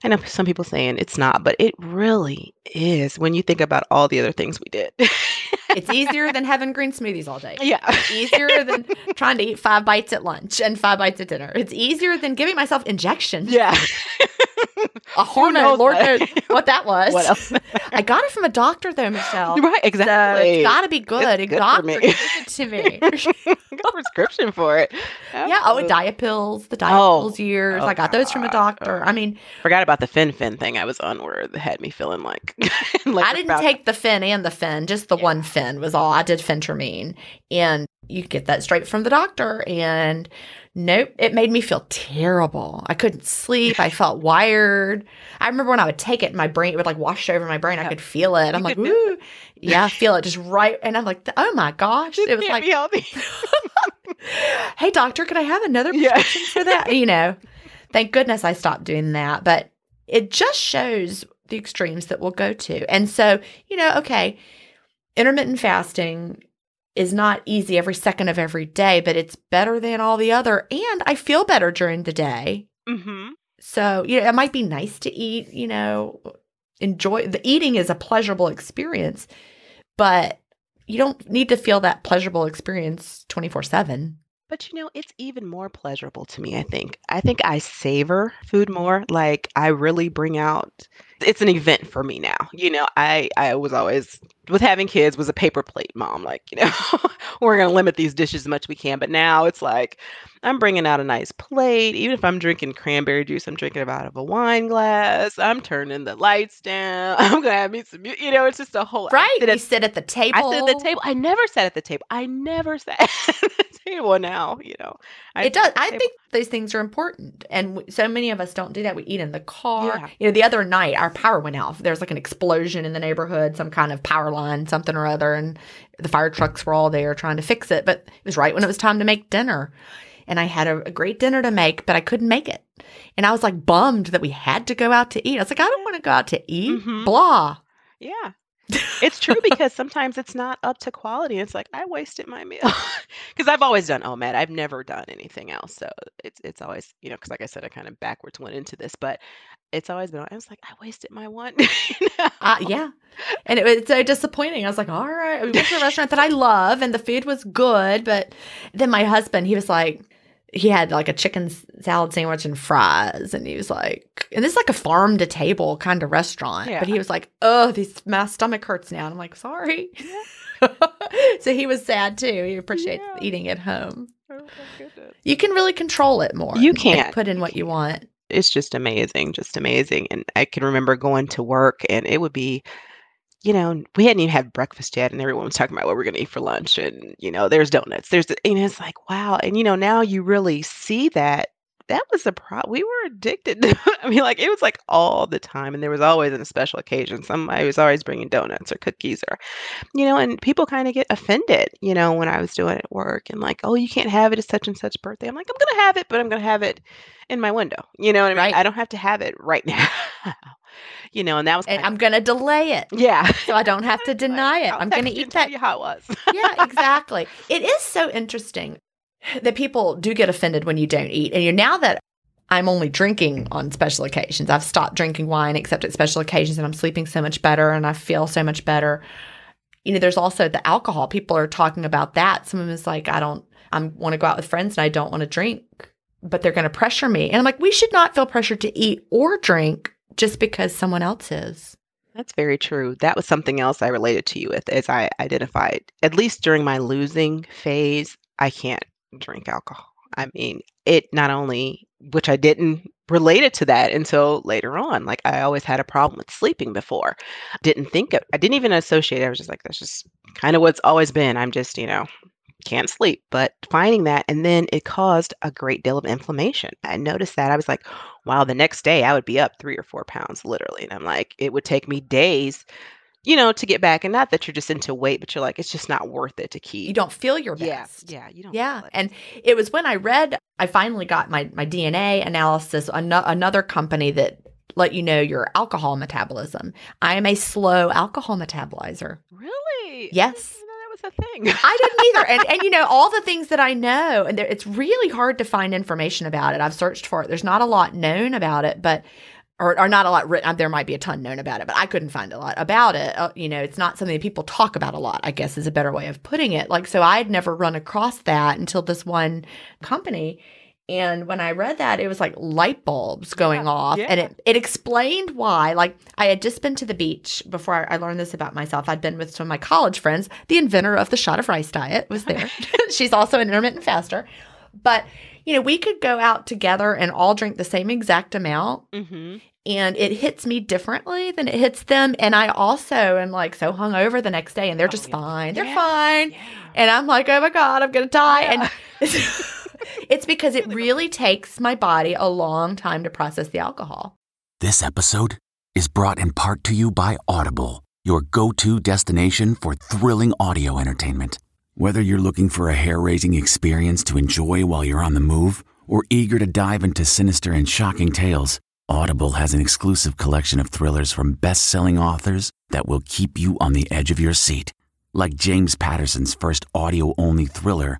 know some people saying it's not, but it really is when you think about all the other things we did. It's easier than having green smoothies all day. Yeah. It's easier than trying to eat 5 bites at lunch and 5 bites at dinner. It's easier than giving myself injections. Yeah. A hormone, Lord knows what that was. What else? I got it from a doctor, though, Michelle. Right, exactly. So it's got to be good. It's a good doctor gave it to me. Got a prescription for it. Absolutely. Yeah. Oh, the diet pills years. Oh, I got those from a doctor. Oh. Forgot about the fin thing I was on, where it had me feeling like. I didn't take the fin and the fin. Just the one fin was all. I did fentramine, and you get that straight from the doctor. And nope, it made me feel terrible. I couldn't sleep. I felt wired. I remember when I would take it, my brain, it would wash over my brain. I could feel it. I'm like, ooh, yeah, I feel it just right. And I'm like, oh my gosh. It was like, hey, doctor, can I have another prescription for that? Thank goodness I stopped doing that. But it just shows the extremes that we'll go to. And so, intermittent fasting is not easy every second of every day, but it's better than all the other. And I feel better during the day. Mm-hmm. So, it might be nice to eat, enjoy. The eating is a pleasurable experience, but you don't need to feel that pleasurable experience 24/7. But, it's even more pleasurable to me, I think. I think I savor food more. Like, I really bring out, it's an event for me now. I was always, with having kids, was a paper plate mom. We're going to limit these dishes as much as we can. But now it's like, I'm bringing out a nice plate. Even if I'm drinking cranberry juice, I'm drinking it out of a wine glass. I'm turning the lights down. I'm going to have me some, it's just a whole. Right. You sit at the table. I never sat at the table. table now, you know. It does. I think those things are important. And so many of us don't do that. We eat in the car. Yeah. You know, the other night, our power went off. There's like an explosion in the neighborhood, some kind of power line, something or other. And the fire trucks were all there trying to fix it. But it was right when it was time to make dinner. And I had a great dinner to make, but I couldn't make it. And I was like bummed that we had to go out to eat. I was like, I don't want to go out to eat. Mm-hmm. Blah. Yeah. It's true, because sometimes it's not up to quality. It's like, I wasted my meal, because I've always done OMAD. I've never done anything else. So it's always, you know, because like I said, I kind of backwards went into this, but it's always been, I was like, I wasted my one. You know? Yeah. And it was so disappointing. I was like, all right, we went to a restaurant that I love and the food was good. But then my husband, he was like, he had like a chicken salad sandwich and fries, and he was like, and this is like a farm to table kind of restaurant, yeah. But he was like, oh, my stomach hurts now. And I'm like, sorry. Yeah. So he was sad too. He appreciates eating at home. Oh, you can really control it more. You can. Like, put in what you want. It's just amazing. Just amazing. And I can remember going to work, and it would be, you know, we hadn't even had breakfast yet, and everyone was talking about what we're going to eat for lunch. And, you know, there's donuts. And it's like, wow. And, you know, now you really see that. That was the problem. We were addicted to it. I mean, like, it was like all the time. And there was always a special occasion. Somebody was always bringing donuts or cookies or, you know, and people kind of get offended, you know, when I was doing it at work, and like, oh, you can't have it. It's such and such birthday. I'm like, I'm going to have it, but I'm going to have it in my window. You know what I mean? Right. I don't have to have it right now. You know, and that was. And I'm going to delay it. Yeah. So I don't have to deny it. I'm going to eat that. How it was. Yeah, exactly. It is so interesting that people do get offended when you don't eat. And now that I'm only drinking on special occasions, I've stopped drinking wine except at special occasions, and I'm sleeping so much better and I feel so much better. You know, there's also the alcohol. People are talking about that. Someone is like, I want to go out with friends and I don't want to drink, but they're going to pressure me. And I'm like, we should not feel pressured to eat or drink just because someone else is. That's very true. That was something else I related to you with, as I identified, at least during my losing phase, I can't drink alcohol. I mean, it not only, which I didn't relate it to that until later on. Like, I always had a problem with sleeping before. I didn't even associate it. I was just like, that's just kind of what's always been. I'm just, you know, can't sleep. But finding that, and then it caused a great deal of inflammation. I noticed that. I was like, wow, the next day I would be up 3 or 4 pounds, literally. And I'm like, it would take me days, you know, to get back. And not that you're just into weight, but you're like, it's just not worth it to keep. You don't feel your best. Yeah. You don't. Yeah. Feel it. And it was when I finally got my DNA analysis, another company that let you know your alcohol metabolism. I am a slow alcohol metabolizer. Really? Yes. A thing. I didn't either. And you know, all the things that I know, and it's really hard to find information about it. I've searched for it. There's not a lot known about it, but, or not a lot written. There might be a ton known about it, but I couldn't find a lot about it. You know, it's not something that people talk about a lot, I guess, is a better way of putting it. Like, so I had never run across that until this one company. And when I read that, it was like light bulbs going off. Yeah. And it explained why. Like, I had just been to the beach before I learned this about myself. I'd been with some of my college friends. The inventor of the shot of rice diet was there. She's also an intermittent faster. But, you know, we could go out together and all drink the same exact amount. Mm-hmm. And it hits me differently than it hits them. And I also am like so hungover the next day. And they're just fine. They're fine. Yeah. And I'm like, oh, my God, I'm going to die. Yeah. And it's because it really takes my body a long time to process the alcohol. This episode is brought in part to you by Audible, your go-to destination for thrilling audio entertainment. Whether you're looking for a hair-raising experience to enjoy while you're on the move, or eager to dive into sinister and shocking tales, Audible has an exclusive collection of thrillers from best-selling authors that will keep you on the edge of your seat. Like James Patterson's first audio-only thriller,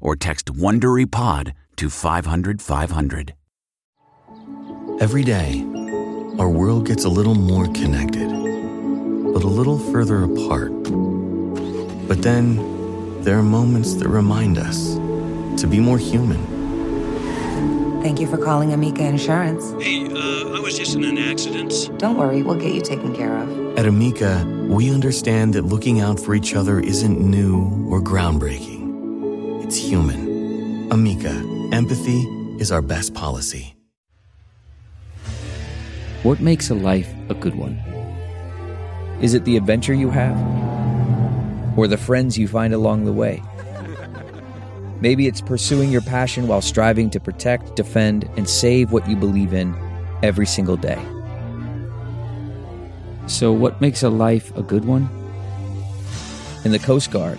or text WonderyPod to 500-500. Every day, our world gets a little more connected, but a little further apart. But then, there are moments that remind us to be more human, Thank you for calling Amica Insurance. Hey, I was just in an accident. Don't worry, we'll get you taken care of. At Amica, we understand that looking out for each other isn't new or groundbreaking. It's human. Amica, empathy is our best policy. What makes a life a good one? Is it the adventure you have? Or the friends you find along the way? Maybe it's pursuing your passion while striving to protect, defend, and save what you believe in every single day. So what makes a life a good one? In the Coast Guard,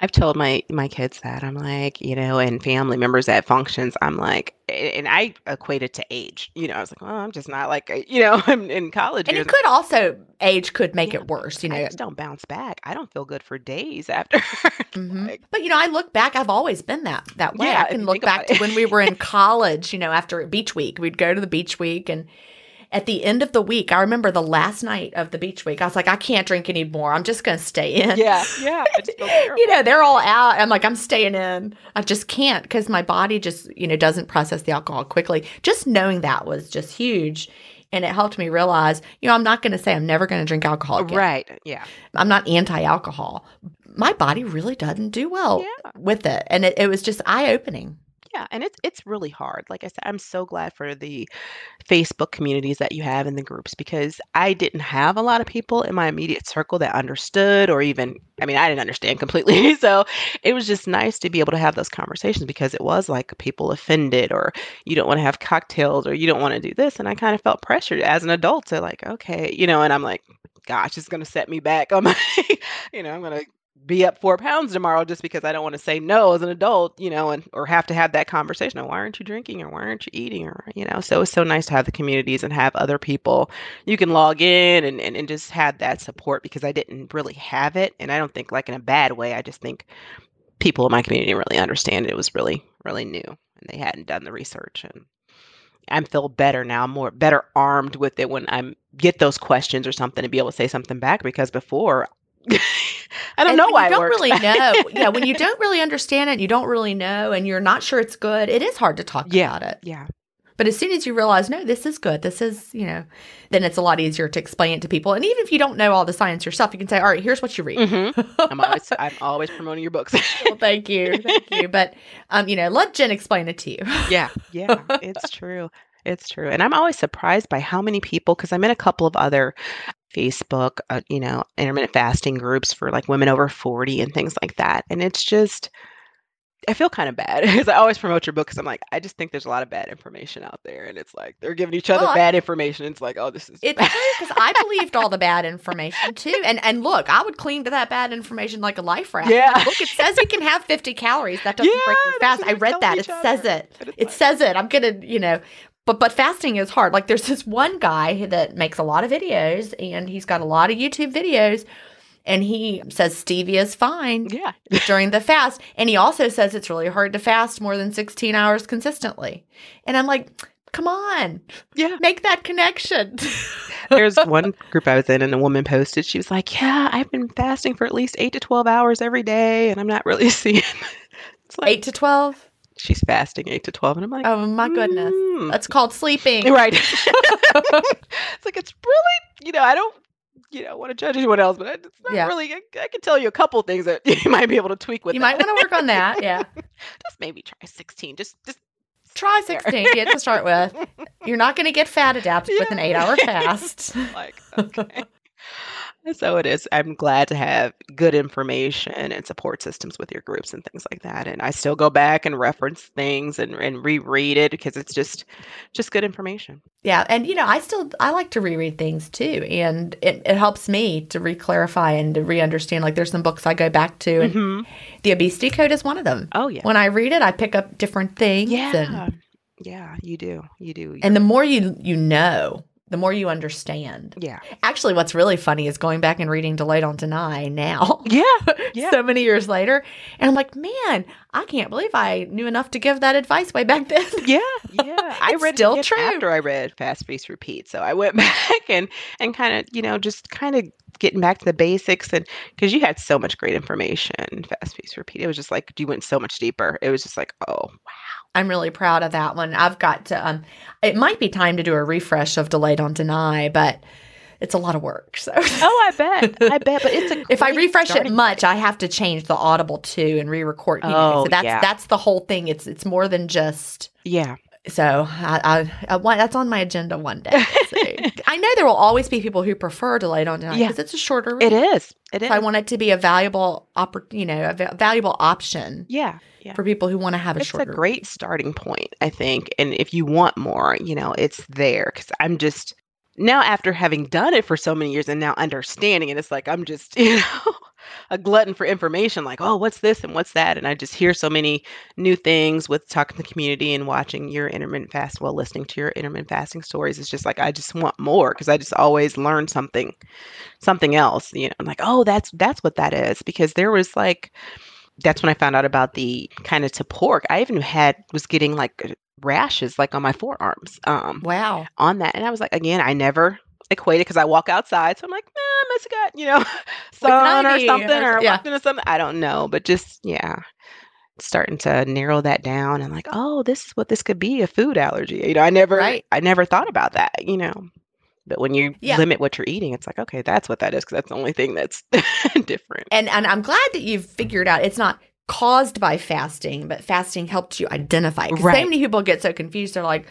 I've told my kids that. I'm like, and family members at functions, I'm like, and I equate it to age. I was like, oh, I'm just not like, I'm in college. And it could also, age could make it worse. I just don't bounce back. I don't feel good for days after. Mm-hmm. But, I look back, I've always been that way. Yeah, I can look back to when we were in college, after beach week, we'd go to the beach week. And at the end of the week, I remember the last night of the beach week, I was like, I can't drink anymore. I'm just going to stay in. Yeah. They're all out. I'm like, I'm staying in. I just can't because my body just, doesn't process the alcohol quickly. Just knowing that was just huge. And it helped me realize, I'm not going to say I'm never going to drink alcohol again. Right. Yeah. I'm not anti-alcohol. My body really doesn't do well with it. And it was just eye-opening. Yeah, and it's really hard. Like I said, I'm so glad for the Facebook communities that you have and the groups, because I didn't have a lot of people in my immediate circle that understood, or even, I didn't understand completely. So it was just nice to be able to have those conversations, because it was like people offended, or you don't want to have cocktails, or you don't want to do this. And I kind of felt pressured as an adult to like, okay, and I'm like, gosh, it's going to set me back on my, I'm going to be up 4 pounds tomorrow just because I don't want to say no as an adult, or have to have that conversation. Why aren't you drinking, or why aren't you eating, or, so it's so nice to have the communities and have other people you can log in and just have that support, because I didn't really have it. And I don't think like in a bad way. I just think people in my community really understand. It was really, really new, and they hadn't done the research, and I feel better now, more better armed with it when I get those questions or something, to be able to say something back, because before I don't know why. You don't really know. Yeah, when you don't really understand it, you don't really know, and you're not sure it's good, it is hard to talk about it. Yeah. But as soon as you realize, no, this is good, this is, then it's a lot easier to explain it to people. And even if you don't know all the science yourself, you can say, all right, here's what you read. Mm-hmm. I'm always promoting your books. Well, thank you. Thank you. But, let Jen explain it to you. Yeah, it's true. It's true. And I'm always surprised by how many people, because I'm in a couple of other Facebook, intermittent fasting groups for like women over 40 and things like that. And it's just, I feel kind of bad because I always promote your book, because I'm like, I just think there's a lot of bad information out there. And it's like, they're giving each other bad information. It's like, oh, this is it's bad. True, because I believed all the bad information too. And look, I would cling to that bad information like a life raft. Yeah. Like, look, it says you can have 50 calories. That doesn't break your fast. I read that. It says it. I'm going to, But fasting is hard. Like, there's this one guy that makes a lot of videos, and he's got a lot of YouTube videos, and he says stevia is fine during the fast. And he also says it's really hard to fast more than 16 hours consistently. And I'm like, come on. Yeah. Make that connection. There's one group I was in, and a woman posted, she was like, yeah, I've been fasting for at least 8 to 12 hours every day, and I'm not really seeing it's like 8 to 12? She's fasting 8 to 12. And I'm like, oh my goodness. That's called sleeping. Right. It's like, it's really, I don't, want to judge anyone else, but it's not really, I can tell you a couple things that you might be able to tweak with. You might want to work on that. Yeah. Just maybe try 16. Just try 16 to start with. You're not going to get fat adapted with an 8-hour fast. Like, okay. So it is. I'm glad to have good information and support systems with your groups and things like that. And I still go back and reference things and reread it, because it's just good information. Yeah. And, I like to reread things too. And it helps me to reclarify and to re-understand. Like, there's some books I go back to, and The Obesity Code is one of them. Oh, yeah. When I read it, I pick up different things. Yeah. Yeah, you do. And the more you know, the more you understand. Yeah. Actually, what's really funny is going back and reading Delay, Don't Deny now. Yeah. So many years later. And I'm like, man, I can't believe I knew enough to give that advice way back then. Yeah. Yeah. I read still it true. After I read Fast Feast Repeat. So I went back and kind of, you know, just kind of getting back to the basics. And because you had so much great information in Fast Feast Repeat. It was just like, you went so much deeper. It was just like, oh, wow. I'm really proud of that one. I've got to, it might be time to do a refresh of Delay, Don't Deny, but it's a lot of work. So. Oh, I bet. But it's a if I refresh it much, I have to change the Audible too and re-record. So that's the whole thing. It's more than just. Yeah. So I that's on my agenda one day. So. I know there will always be people who prefer Delay, Don't Deny because it's a shorter read. It is. So I want it to be a valuable valuable option. Yeah. Yeah. For people who want to have a shorter. It's a great starting point, I think. And if you want more, you know, it's there. Because I'm just now after having done it for so many years and now understanding it, it's like I'm just, you know, a glutton for information. Like, oh, what's this and what's that? And I just hear so many new things with talking to the community and watching your intermittent fast while listening to your intermittent fasting stories. It's just like I just want more because I just always learn something else. You know, I'm like, oh, that's what that is because there was like. That's when I found out about the kind of to pork. I even was getting like rashes like on my forearms. Wow. On that. And I was like, again, I never equated because I walk outside. So I'm like, I must have got, you know, sun or something or walked into something. I don't know. But just, starting to narrow that down and like, oh, this is what this could be, a food allergy. You know, I never thought about that, you know. But when you limit what you're eating, it's like, okay, that's what that is because that's the only thing that's different. And I'm glad that you've figured out it's not caused by fasting, but fasting helped you identify it. Because so many people get so confused. They're like,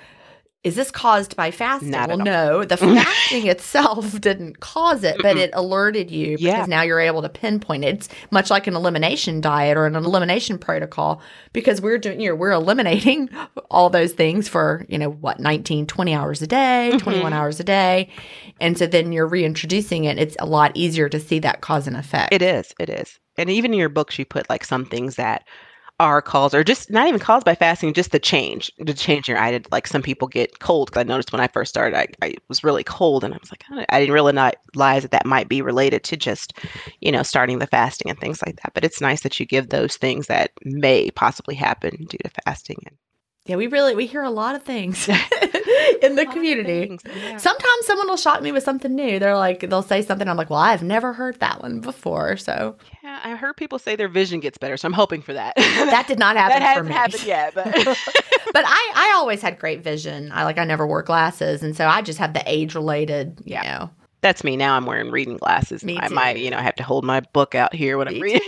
is this caused by fasting? No, the fasting itself didn't cause it, but it alerted you because now you're able to pinpoint it. It's much like an elimination diet or an elimination protocol because we're doing, we're eliminating all those things for, 20 hours a day, 21 hours a day. And so then you're reintroducing it. It's a lot easier to see that cause and effect. It is. And even in your books, you put like some things that are caused, or just not even caused by fasting, just the change in your diet. Like some people get cold. Because I noticed when I first started, I was really cold, and I was like, I didn't really realize that might be related to just, starting the fasting and things like that. But it's nice that you give those things that may possibly happen due to fasting. Yeah, we hear a lot of things in the community. Sometimes someone will shock me with something new. They're like, they'll say something. I'm like, well, I've never heard that one before. So yeah, I heard people say their vision gets better. So I'm hoping for that. That did not happen for me. That hasn't happened yet. But I always had great vision. I never wore glasses. And so I just have the age related, That's me. Now I'm wearing reading glasses. Me too. I have to hold my book out here when I'm reading.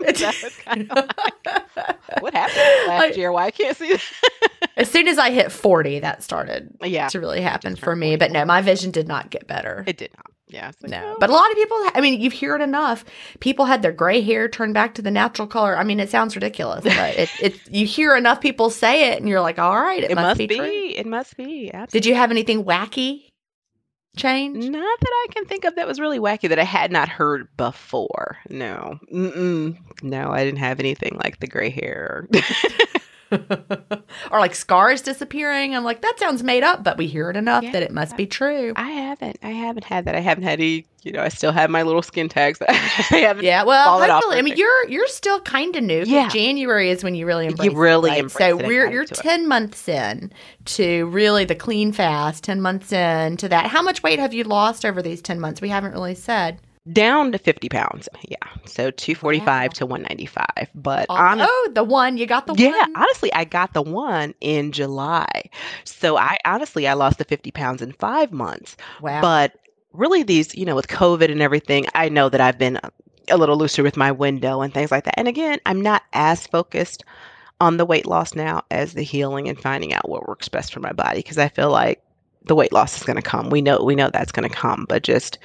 That was kind of like, what happened last year? Why I can't see that? As soon as I hit 40, that started to really happen for me. But no, my vision did not get better. It did not. Yeah. Like, no. But a lot of people, you hear it enough. People had their gray hair turned back to the natural color. It sounds ridiculous, but you hear enough people say it and you're like, all right, it must be true. It must be. Absolutely. Did you have anything wacky? Change? Not that I can think of that was really wacky that I had not heard before. No. No, I didn't have anything like the gray hair. Or like scars disappearing. I'm like, that sounds made up, but we hear it enough that it must be true. I haven't had that. I haven't had any, I still have my little skin tags. That I haven't fallen off. You're still kind of new. Yeah. January is when you really embrace it. So you're 10 months in to really the clean fast, 10 months in to that. How much weight have you lost over these 10 months? We haven't really said. Down to 50 pounds. Yeah. So 245 to 195. But you got the one. Yeah. Honestly, I got the one in July. So I lost the 50 pounds in 5 months. Wow. But really these, with COVID and everything, I know that I've been a little looser with my window and things like that. And again, I'm not as focused on the weight loss now as the healing and finding out what works best for my body. Because I feel like the weight loss is going to come. We know that's going to come, but just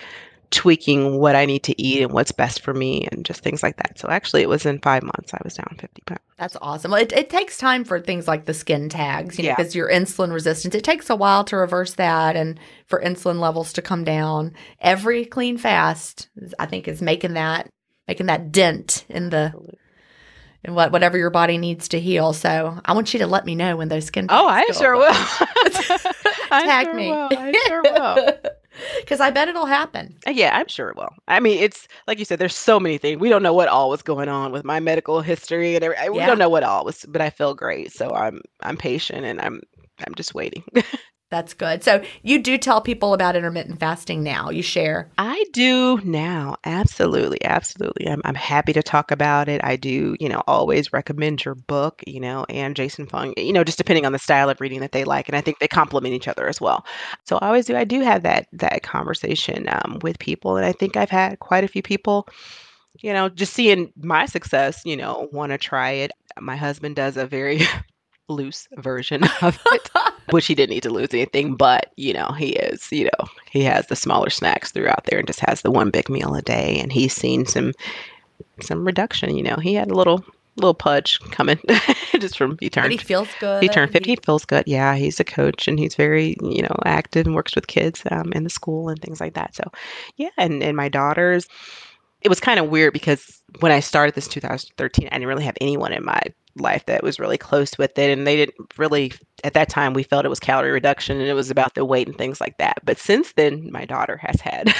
tweaking what I need to eat and what's best for me and just things like that. So actually it was in 5 months, I was down 50 pounds. That's awesome. Well, it takes time for things like the skin tags, because your insulin resistance, it takes a while to reverse that and for insulin levels to come down. Every clean fast, I think, is making that dent in the whatever your body needs to heal. So I want you to let me know when those skin tags. Oh, I sure will. Tag me. I sure will. Because I bet it'll happen. Yeah, I'm sure it will. I mean, it's like you said, there's so many things. We don't know what all was going on with my medical history and everything. We don't know what all was, but I feel great. So I'm patient and I'm just waiting. That's good. So you do tell people about intermittent fasting now. You share. I do now. Absolutely. Absolutely. I'm happy to talk about it. I do, always recommend your book, and Jason Fung, just depending on the style of reading that they like. And I think they complement each other as well. So I always do. I do have that conversation with people. And I think I've had quite a few people, just seeing my success, want to try it. My husband does a very loose version of it. Which he didn't need to lose anything, but, he has the smaller snacks throughout there and just has the one big meal a day. And he's seen some reduction, He had a little pudge coming just from he feels good. He turned 50, feels good. Yeah, he's a coach and he's very, active and works with kids in the school and things like that. So, yeah, and my daughters, it was kind of weird because when I started this 2013, I didn't really have anyone in my life that was really close with it. And they didn't really, at that time, we felt it was calorie reduction and it was about the weight and things like that. But since then, my daughter has had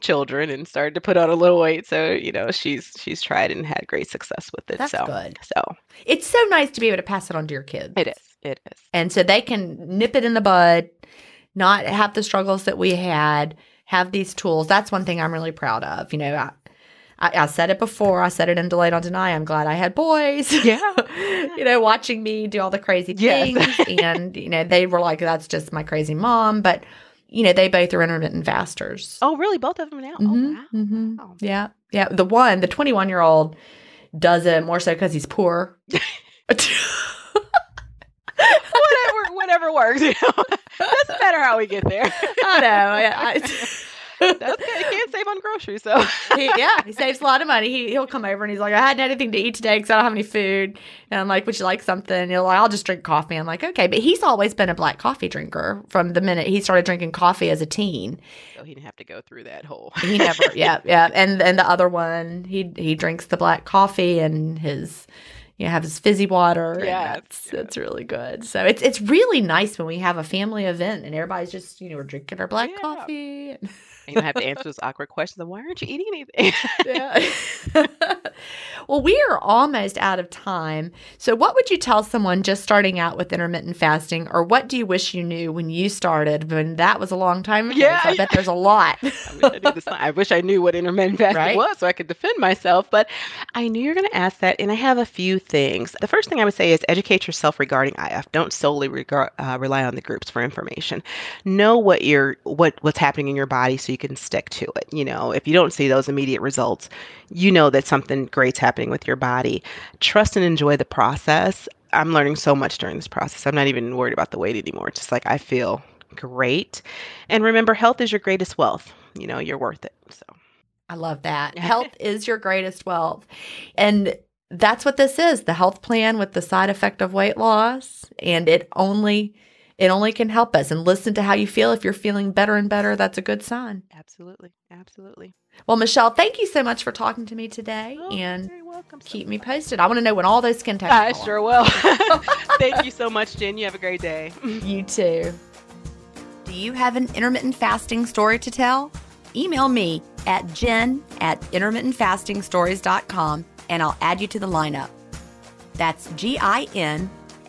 children and started to put on a little weight. So, she's tried and had great success with it. That's good. So it's so nice to be able to pass it on to your kids. It is. And so they can nip it in the bud, not have the struggles that we had, have these tools. That's one thing I'm really proud of. I said it before. I said it in Delay, Don't Deny. I'm glad I had boys. Yeah. Watching me do all the crazy things. And, they were like, that's just my crazy mom. But, they both are intermittent fasters. Oh, really? Both of them now? Mm-hmm. Oh, wow. Mm-hmm. Oh. Yeah. Yeah. The 21-year-old does it more so because he's poor. Whatever works. Doesn't matter how we get there. I know. Yeah. That's okay. He can't save on groceries, so. He saves a lot of money. He'll come over and he's like, I hadn't had anything to eat today because I don't have any food. And I'm like, would you like something? And he'll like, I'll just drink coffee. I'm like, okay. But he's always been a black coffee drinker from the minute he started drinking coffee as a teen. So he didn't have to go through that whole. He never. Yeah. And the other one, he drinks the black coffee and his. Have his fizzy water. Yeah, that's really good. So it's really nice when we have a family event and everybody's just we're drinking our black coffee. And you don't have to answer those awkward questions of why aren't you eating anything? Well, we are almost out of time. So, what would you tell someone just starting out with intermittent fasting, or what do you wish you knew when you started? When that was a long time ago. Yeah, so I bet there's a lot. I wish I knew what intermittent fasting was so I could defend myself. But I knew you're going to ask that, and I have a few things. The first thing I would say is educate yourself regarding IF. Don't solely rely on the groups for information. Know what's happening in your body so you can stick to it. If you don't see those immediate results, that something great's happening with your body. Trust and enjoy the process. I'm learning so much during this process. I'm not even worried about the weight anymore. It's just like I feel great. And remember, health is your greatest wealth. You're worth it. So I love that. Health is your greatest wealth. And that's what this is, the health plan with the side effect of weight loss, and it only can help us. And listen to how you feel. If you're feeling better and better, that's a good sign. Absolutely. Absolutely. Well, Michelle, thank you so much for talking to me today and keep me posted. I want to know when all those skin textures are. I sure will. Thank you so much, Jen. You have a great day. You too. Do you have an intermittent fasting story to tell? Email me at jen@intermittentfastingstories.com. And I'll add you to the lineup. That's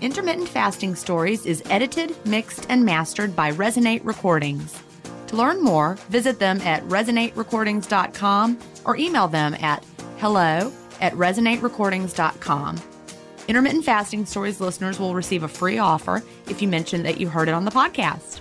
Intermittent Fasting Stories is edited, mixed, and mastered by Resonate Recordings. To learn more, visit them at resonaterecordings.com or email them at hello@resonaterecordings.com. Intermittent Fasting Stories listeners will receive a free offer if you mention that you heard it on the podcast.